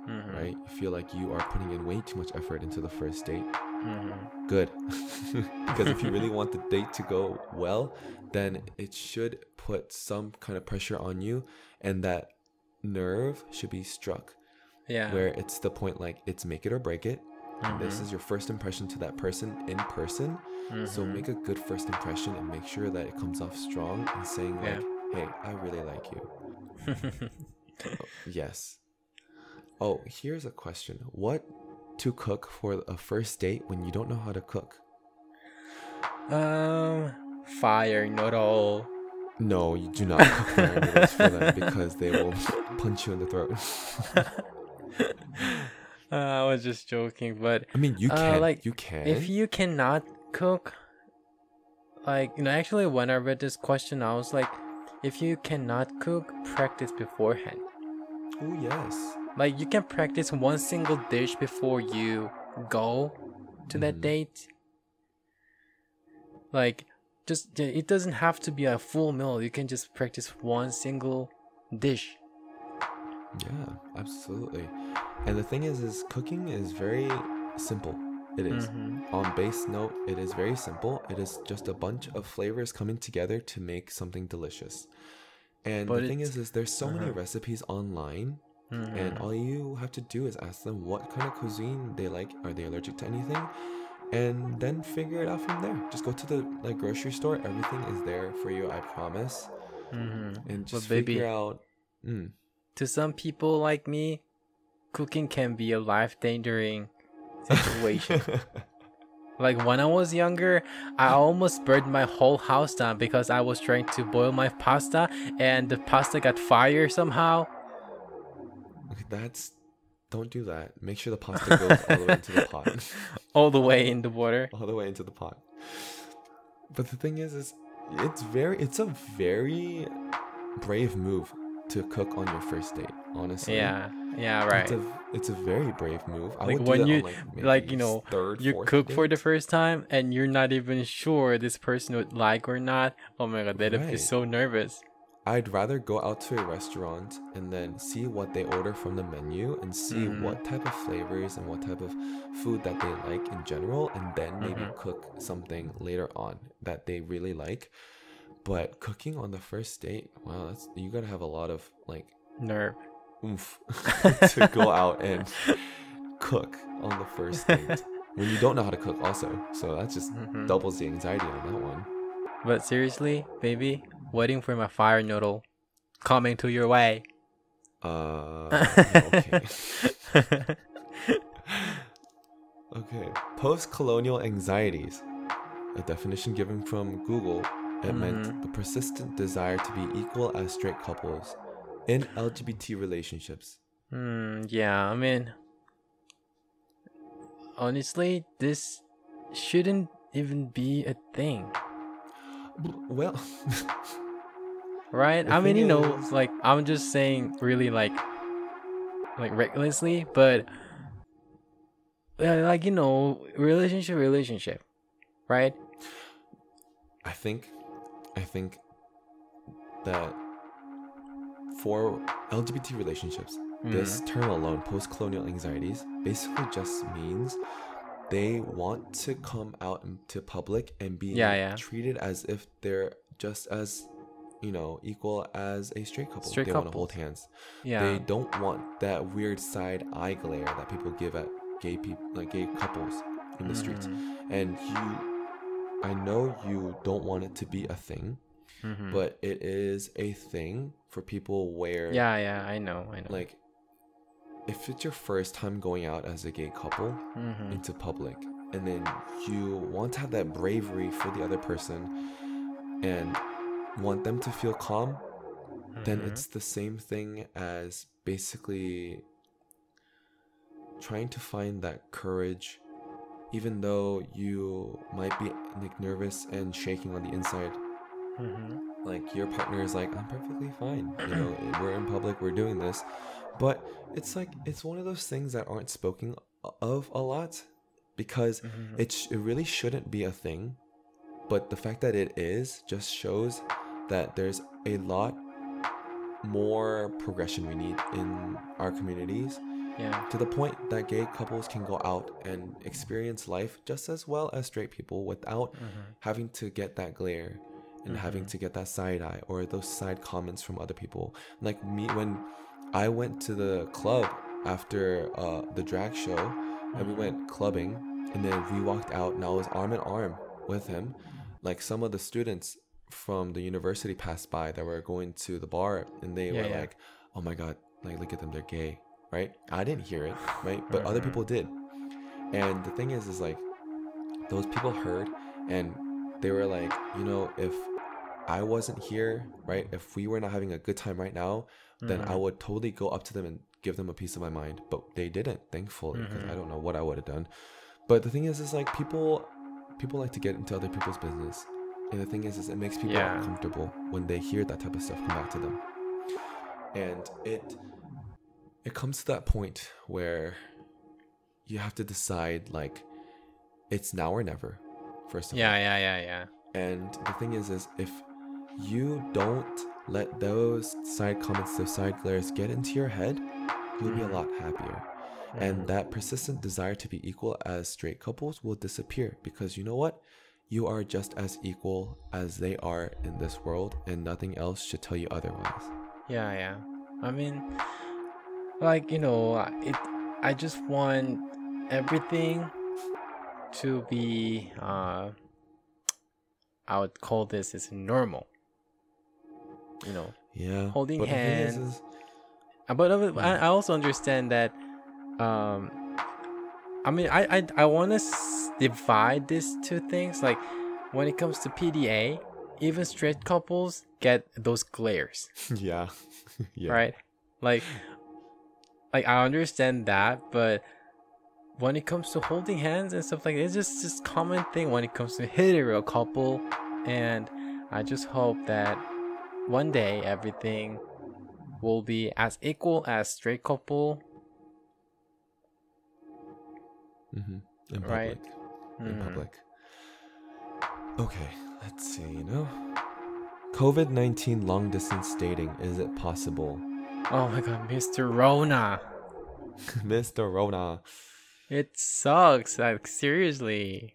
mm-hmm. right? You feel like you are putting in way too much effort into the first date. Mm-hmm. Good. Because if you really want the date to go well, then it should put some kind of pressure on you, and that nerve should be struck, yeah where it's the point like it's make it or break it. Mm-hmm. This is your first impression to that person in person. Mm-hmm. So make a good first impression and make sure that it comes off strong and saying like, yeah. hey, I really like you. oh, yes oh here's a question. What to cook for a first date when you don't know how to cook? Um fire noodle. No, you do not cook fire noodles for them because they will punch you in the throat. uh, I was just joking, but I mean, you can uh, like, you can if you cannot cook, like, you know, actually when I read this question I was like, if you cannot cook, practice beforehand. Oh yes. Like, you can practice one single dish before you go to that mm. date. Like, just, it doesn't have to be a full meal. You can just practice one single dish. Yeah, absolutely. And the thing is, is cooking is very simple. It is. Mm-hmm. On base note, it is very simple. It is just a bunch of flavors coming together to make something delicious. And but the thing is, is there's so uh-huh. many recipes online. Mm-hmm. And all you have to do is ask them what kind of cuisine they like. Are they allergic to anything? And then figure it out from there. Just go to the like grocery store. Everything is there for you, I promise. Mm-hmm. And just well, figure baby, out. Mm. To some people like me, cooking can be a life-threatening situation. Like when I was younger, I almost burned my whole house down because I was trying to boil my pasta and the pasta got fire somehow. That's don't do that. Make sure the pasta goes all the way into the pot. All the way in the water. All the way into the pot. But the thing is, is it's very it's a very brave move to cook on your first date, honestly. Yeah. Yeah, right. It's a, it's a very brave move. I like would when do that you on like, maybe like you know third, you cook date. For the first time and you're not even sure this person would like or not. Oh my god, that'd right. be so nervous. I'd rather go out to a restaurant and then see what they order from the menu and see mm-hmm. what type of flavors and what type of food that they like in general, and then maybe mm-hmm. cook something later on that they really like. But cooking on the first date, wow, that's, you gotta have a lot of like nerve, oomph to go out and cook on the first date when you don't know how to cook also. So that just mm-hmm. doubles the anxiety on that one. But seriously, baby, waiting for my fire noodle coming to your way. Uh, okay. Okay. Post-colonial anxieties. A definition given from Google, it mm-hmm. meant the persistent desire to be equal as straight couples in L G B T relationships. Mm, yeah, I mean, honestly, this shouldn't even be a thing. Well, right? I mean, you know, is... like, I'm just saying really, like, like recklessly, but, uh, like, you know, relationship, relationship, right? I think, I think that for L G B T relationships, mm-hmm. this term alone, post-colonial anxieties, basically just means they want to come out into public and be yeah, yeah. treated as if they're just as, you know, equal as a straight couple. Straight they couples. Want to hold hands. Yeah. They don't want that weird side eye glare that people give at gay people, like gay couples in the mm-hmm. streets. And you, I know you don't want it to be a thing, mm-hmm. but it is a thing for people where. Yeah, yeah, I know, I know. Like, if it's your first time going out as a gay couple mm-hmm. into public, and then you want to have that bravery for the other person and want them to feel calm, mm-hmm. then it's the same thing as basically trying to find that courage, even though you might be like nervous and shaking on the inside. Mm-hmm. Like your partner is like, I'm perfectly fine, you know, we're in public, we're doing this. But it's like, it's one of those things that aren't spoken of a lot because mm-hmm. it, sh- it really shouldn't be a thing. But the fact that it is just shows that there's a lot more progression we need in our communities. Yeah. To the point that gay couples can go out and experience life just as well as straight people without mm-hmm. having to get that glare and mm-hmm. having to get that side eye or those side comments from other people. Like me, when I went to the club after uh, the drag show mm-hmm. and we went clubbing, and then we walked out and I was arm in arm with him. Like some of the students from the university passed by that were going to the bar, and they yeah, were yeah. like, oh my God, like look at them, they're gay. Right? I didn't hear it, right? But other people did. And the thing is, is like, those people heard and they were like, you know, if I wasn't here, right? If we were not having a good time right now, then mm-hmm. I would totally go up to them and give them a piece of my mind. But they didn't, thankfully, because mm-hmm. I don't know what I would have done. But the thing is, is like people, people like to get into other people's business. And the thing is, is it makes people yeah. uncomfortable when they hear that type of stuff come back to them. And it... It comes to that point where you have to decide, like, it's now or never, first of yeah, all. Yeah, yeah, yeah, yeah. And the thing is, is if you don't let those side comments, those side glares get into your head, you'll mm. be a lot happier. Mm. And that persistent desire to be equal as straight couples will disappear because you know what? You are just as equal as they are in this world, and nothing else should tell you otherwise. Yeah, yeah. I mean... Like, you know, it. I just want everything to be, uh, I would call this is normal. You know, yeah, holding but hands. Is, but I, I also understand that, um, I mean, I, I, I want to s- divide these two things. Like, when it comes to P D A, even straight couples get those glares. Yeah. yeah. Right? Like... Like, I understand that, but when it comes to holding hands and stuff like that, it's just this common thing when it comes to hetero couple. And I just hope that one day everything will be as equal as straight couple. Mm-hmm. In public. Right? In mm-hmm. public. Okay, let's see, you know. covid nineteen long distance dating, is it possible? Oh my God, Mister Rona. Mister Rona. It sucks, like seriously.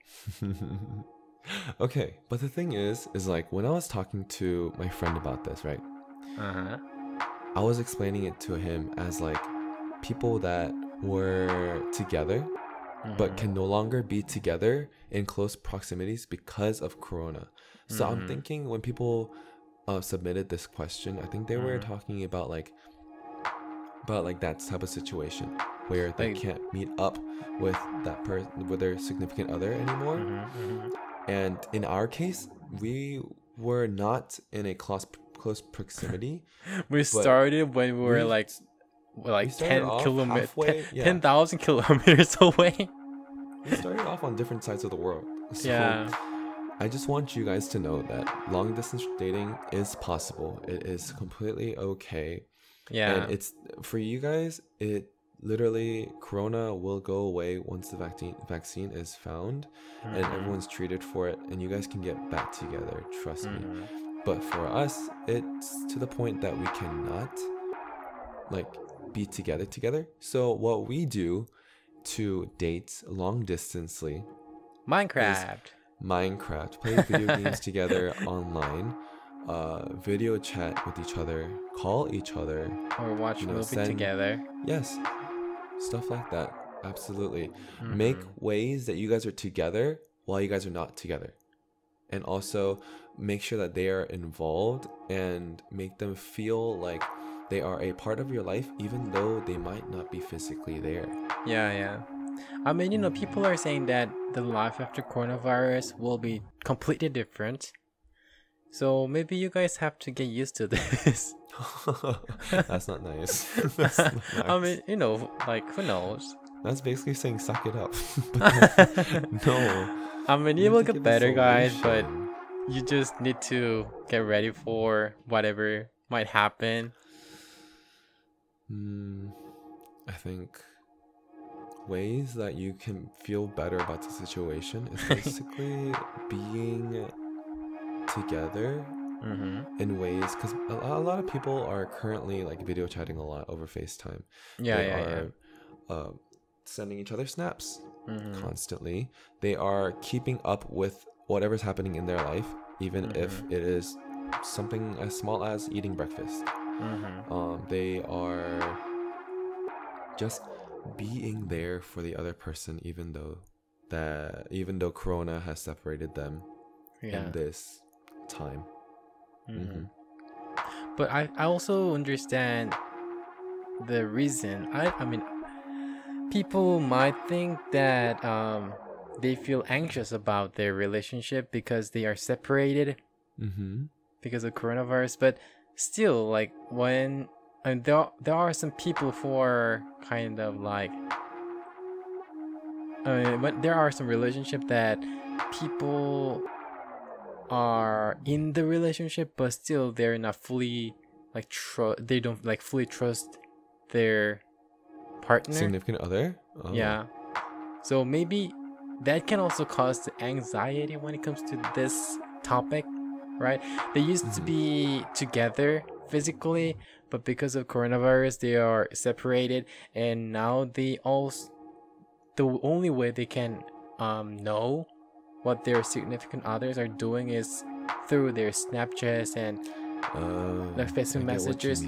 Okay, but the thing is, is like when I was talking to my friend about this, right? Uh-huh. I was explaining it to him as like people that were together uh-huh. but can no longer be together in close proximities because of corona. So uh-huh. I'm thinking when people uh, submitted this question, I think they uh-huh. were talking about like But like that type of situation where they like, can't meet up with that person, with their significant other anymore. Mm-hmm, mm-hmm. And in our case, we were not in a close close proximity. We started when we were we, like like we ten kilometers, yeah. ten thousand kilometers away. We started off on different sides of the world. So yeah. I just want you guys to know that long distance dating is possible. It is completely okay. Yeah, and it's for you guys. It literally corona will go away once the vaccine vaccine is found, mm-hmm. and everyone's treated for it, and you guys can get back together. Trust mm-hmm. me. But for us, it's to the point that we cannot like be together together. So what we do to date long distancely, Minecraft, Minecraft, play video games together online. Uh, video chat with each other, call each other, or watch a movie send, together. Yes, stuff like that. Absolutely. Mm-hmm. Make ways that you guys are together while you guys are not together, and also make sure that they are involved and make them feel like They are a part of your life even though they might not be physically there. Yeah, yeah. I mean, you know, people are saying that the life after coronavirus will be completely different. So maybe you guys have to get used to this. That's not nice. That's not nice. I mean, you know, like, who knows? That's basically saying suck it up. But no. I mean, it will get better, guys, but you just need to get ready for whatever might happen. Mm, I think ways that you can feel better about the situation is basically being together mm-hmm. in ways, because a, a lot of people are currently like video chatting a lot over FaceTime. Yeah, they yeah, are, yeah. Uh, sending each other snaps mm-hmm. constantly. They are keeping up with whatever's happening in their life, even mm-hmm. if it is something as small as eating breakfast. Mm-hmm. Um, they are just being there for the other person, even though that even though Corona has separated them yeah. in this time. Mm-hmm. Mm-hmm. But I, I also understand the reason. I I mean, people might think that um they feel anxious about their relationship because they are separated mm-hmm. because of coronavirus, but still, like, when and there there are some people who are kind of like I mean, when there are some relationship that people are in the relationship but still they're not fully like tr- they don't like fully trust their partner, significant other. Oh. Yeah, so maybe that can also cause anxiety when it comes to this topic. Right, they used mm-hmm. to be together physically, but because of coronavirus they are separated, and now they also the only way they can um know what their significant others are doing is through their Snapchats and uh, their Facebook messages.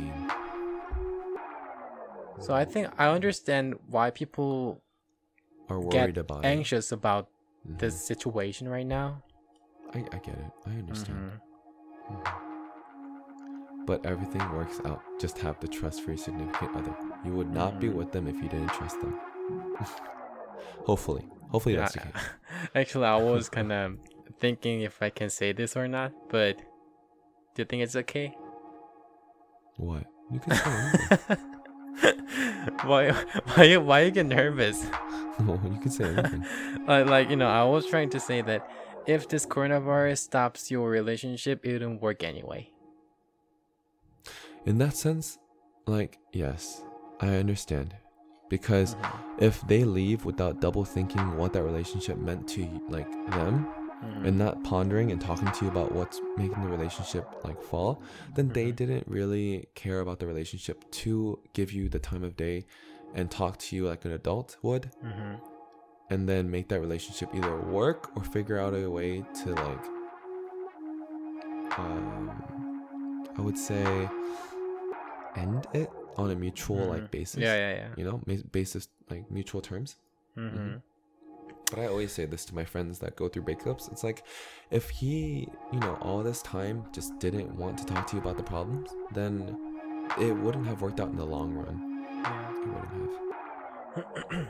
So I think I understand why people are worried about anxious it. about mm-hmm. this situation right now. I, I get it. I understand. Mm-hmm. Mm-hmm. But everything works out. Just have the trust for your significant other. You would not mm-hmm. be with them if you didn't trust them. Hopefully. Hopefully yeah, that's the case. Actually, I was kind of thinking if I can say this or not, but do you think it's okay? What? You can say anything. why, why, why you get nervous? No, you can say anything. uh, like, you know, I was trying to say that if this coronavirus stops your relationship, it wouldn't work anyway. In that sense, like, yes, I understand. Because mm-hmm. if they leave without double thinking what that relationship meant to, like, them, mm-hmm. and not pondering and talking to you about what's making the relationship, like, fall, then mm-hmm. they didn't really care about the relationship to give you the time of day and talk to you like an adult would. Mm-hmm. And then make that relationship either work or figure out a way to, like, um, I would say, end it on a mutual mm-hmm. like basis. Yeah, yeah, yeah. You know, ma- basis like mutual terms. Mm-hmm. Mm-hmm. But I always say this to my friends that go through breakups. It's like, if he, you know, all this time just didn't want to talk to you about the problems, then it wouldn't have worked out in the long run. Yeah. It wouldn't have.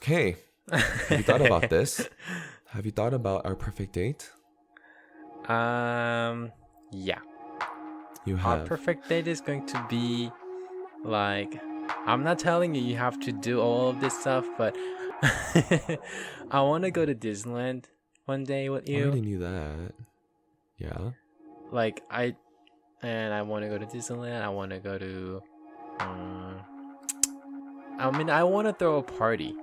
Okay, have you thought about this? Have you thought about our perfect date? Um, yeah. You have. Our perfect date is going to be like, I'm not telling you you have to do all of this stuff, but I want to go to Disneyland one day with you. I already knew that. Yeah. Like, I, and I want to go to Disneyland. I want to go to, um, I mean, I want to throw a party.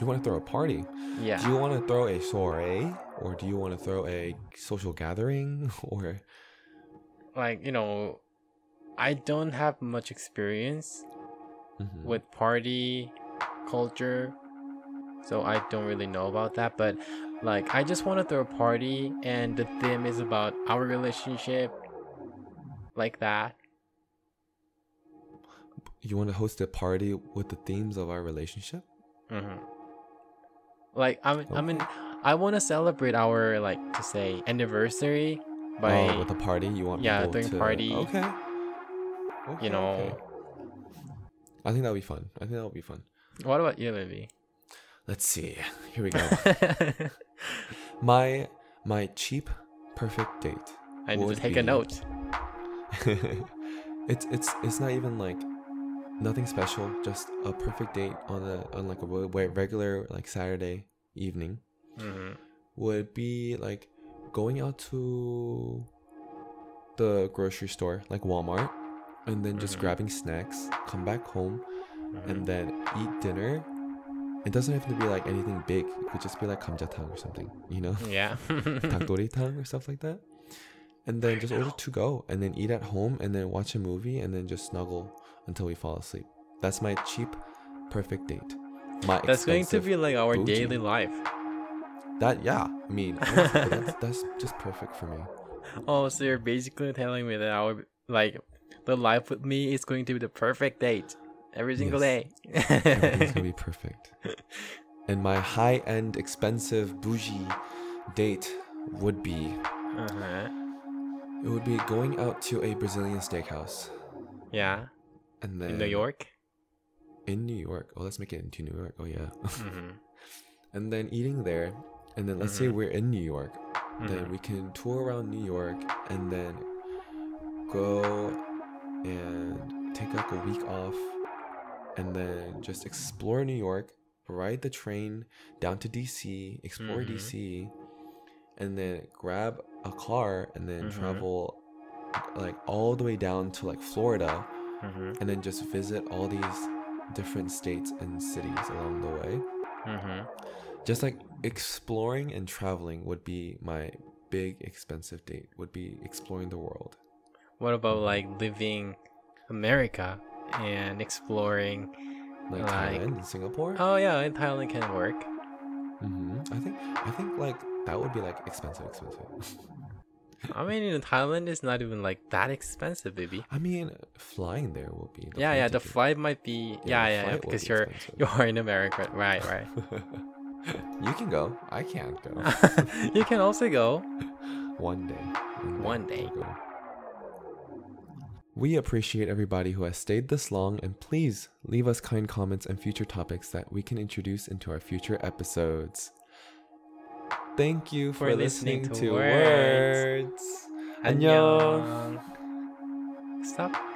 You want to throw a party? Yeah. Do you want to throw a soiree? Or do you want to throw a social gathering? Or, like, you know, I don't have much experience mm-hmm. with party culture. So I don't really know about that. But, like, I just want to throw a party. And the theme is about our relationship. Like that. You want to host a party with the themes of our relationship? Mm-hmm. Like, I mean, oh. I mean, I want to celebrate our, like, to say, anniversary by oh, with a party you want yeah people doing to, party okay. okay you know okay. I think that'll be fun. I think that'll be fun. What about you, Lily? Let's see. Here we go. my my cheap perfect date. I need to take be... a note. it's it's it's not even like nothing special. Just a perfect date on a on like a regular like Saturday evening mm-hmm. would be like going out to the grocery store, like Walmart, and then just mm-hmm. grabbing snacks, come back home, mm-hmm. and then eat dinner. It doesn't have to be like anything big. It could just be like kamjatang or something, you know? Yeah. Takdoritang or stuff like that. And then just order to go and then eat at home and then watch a movie and then just snuggle until we fall asleep. That's my cheap, perfect date. My That's going to be like our bougie. Daily life. That, yeah. I mean, honestly, that's, that's just perfect for me. Oh, so you're basically telling me that our, like, the life with me is going to be the perfect date. Every single yes. day. Everything's gonna be perfect. And my high-end, expensive, bougie date would be... Uh-huh. It would be going out to a Brazilian steakhouse. Yeah. And then... In New York? In New York. Oh, let's make it into New York. Oh, yeah. Mm-hmm. And then eating there. And then let's mm-hmm. say we're in New York. Mm-hmm. Then we can tour around New York and then go and take like a week off. And then just explore New York, ride the train down to D C, explore mm-hmm. D C, and then grab a car and then mm-hmm. travel like all the way down to like Florida mm-hmm. and then just visit all these different states and cities along the way. Mm-hmm. Just like exploring and traveling would be my big expensive date, would be exploring the world. What about like living America? And exploring like, like Thailand and Singapore. Oh yeah, in Thailand can work. Mm-hmm. I think I think like that would be like expensive, expensive. I mean, in Thailand is not even like that expensive, baby. I mean, flying there will be. The yeah, yeah, ticket. The flight might be. Yeah, yeah, yeah, yeah because be you're you're in America, right? Right. You can go. I can't go. You can also go. One day. One, One day. day. We appreciate everybody who has stayed this long, and please leave us kind comments and future topics that we can introduce into our future episodes. Thank you for, for listening, listening to Words. Words. 안녕. Stop.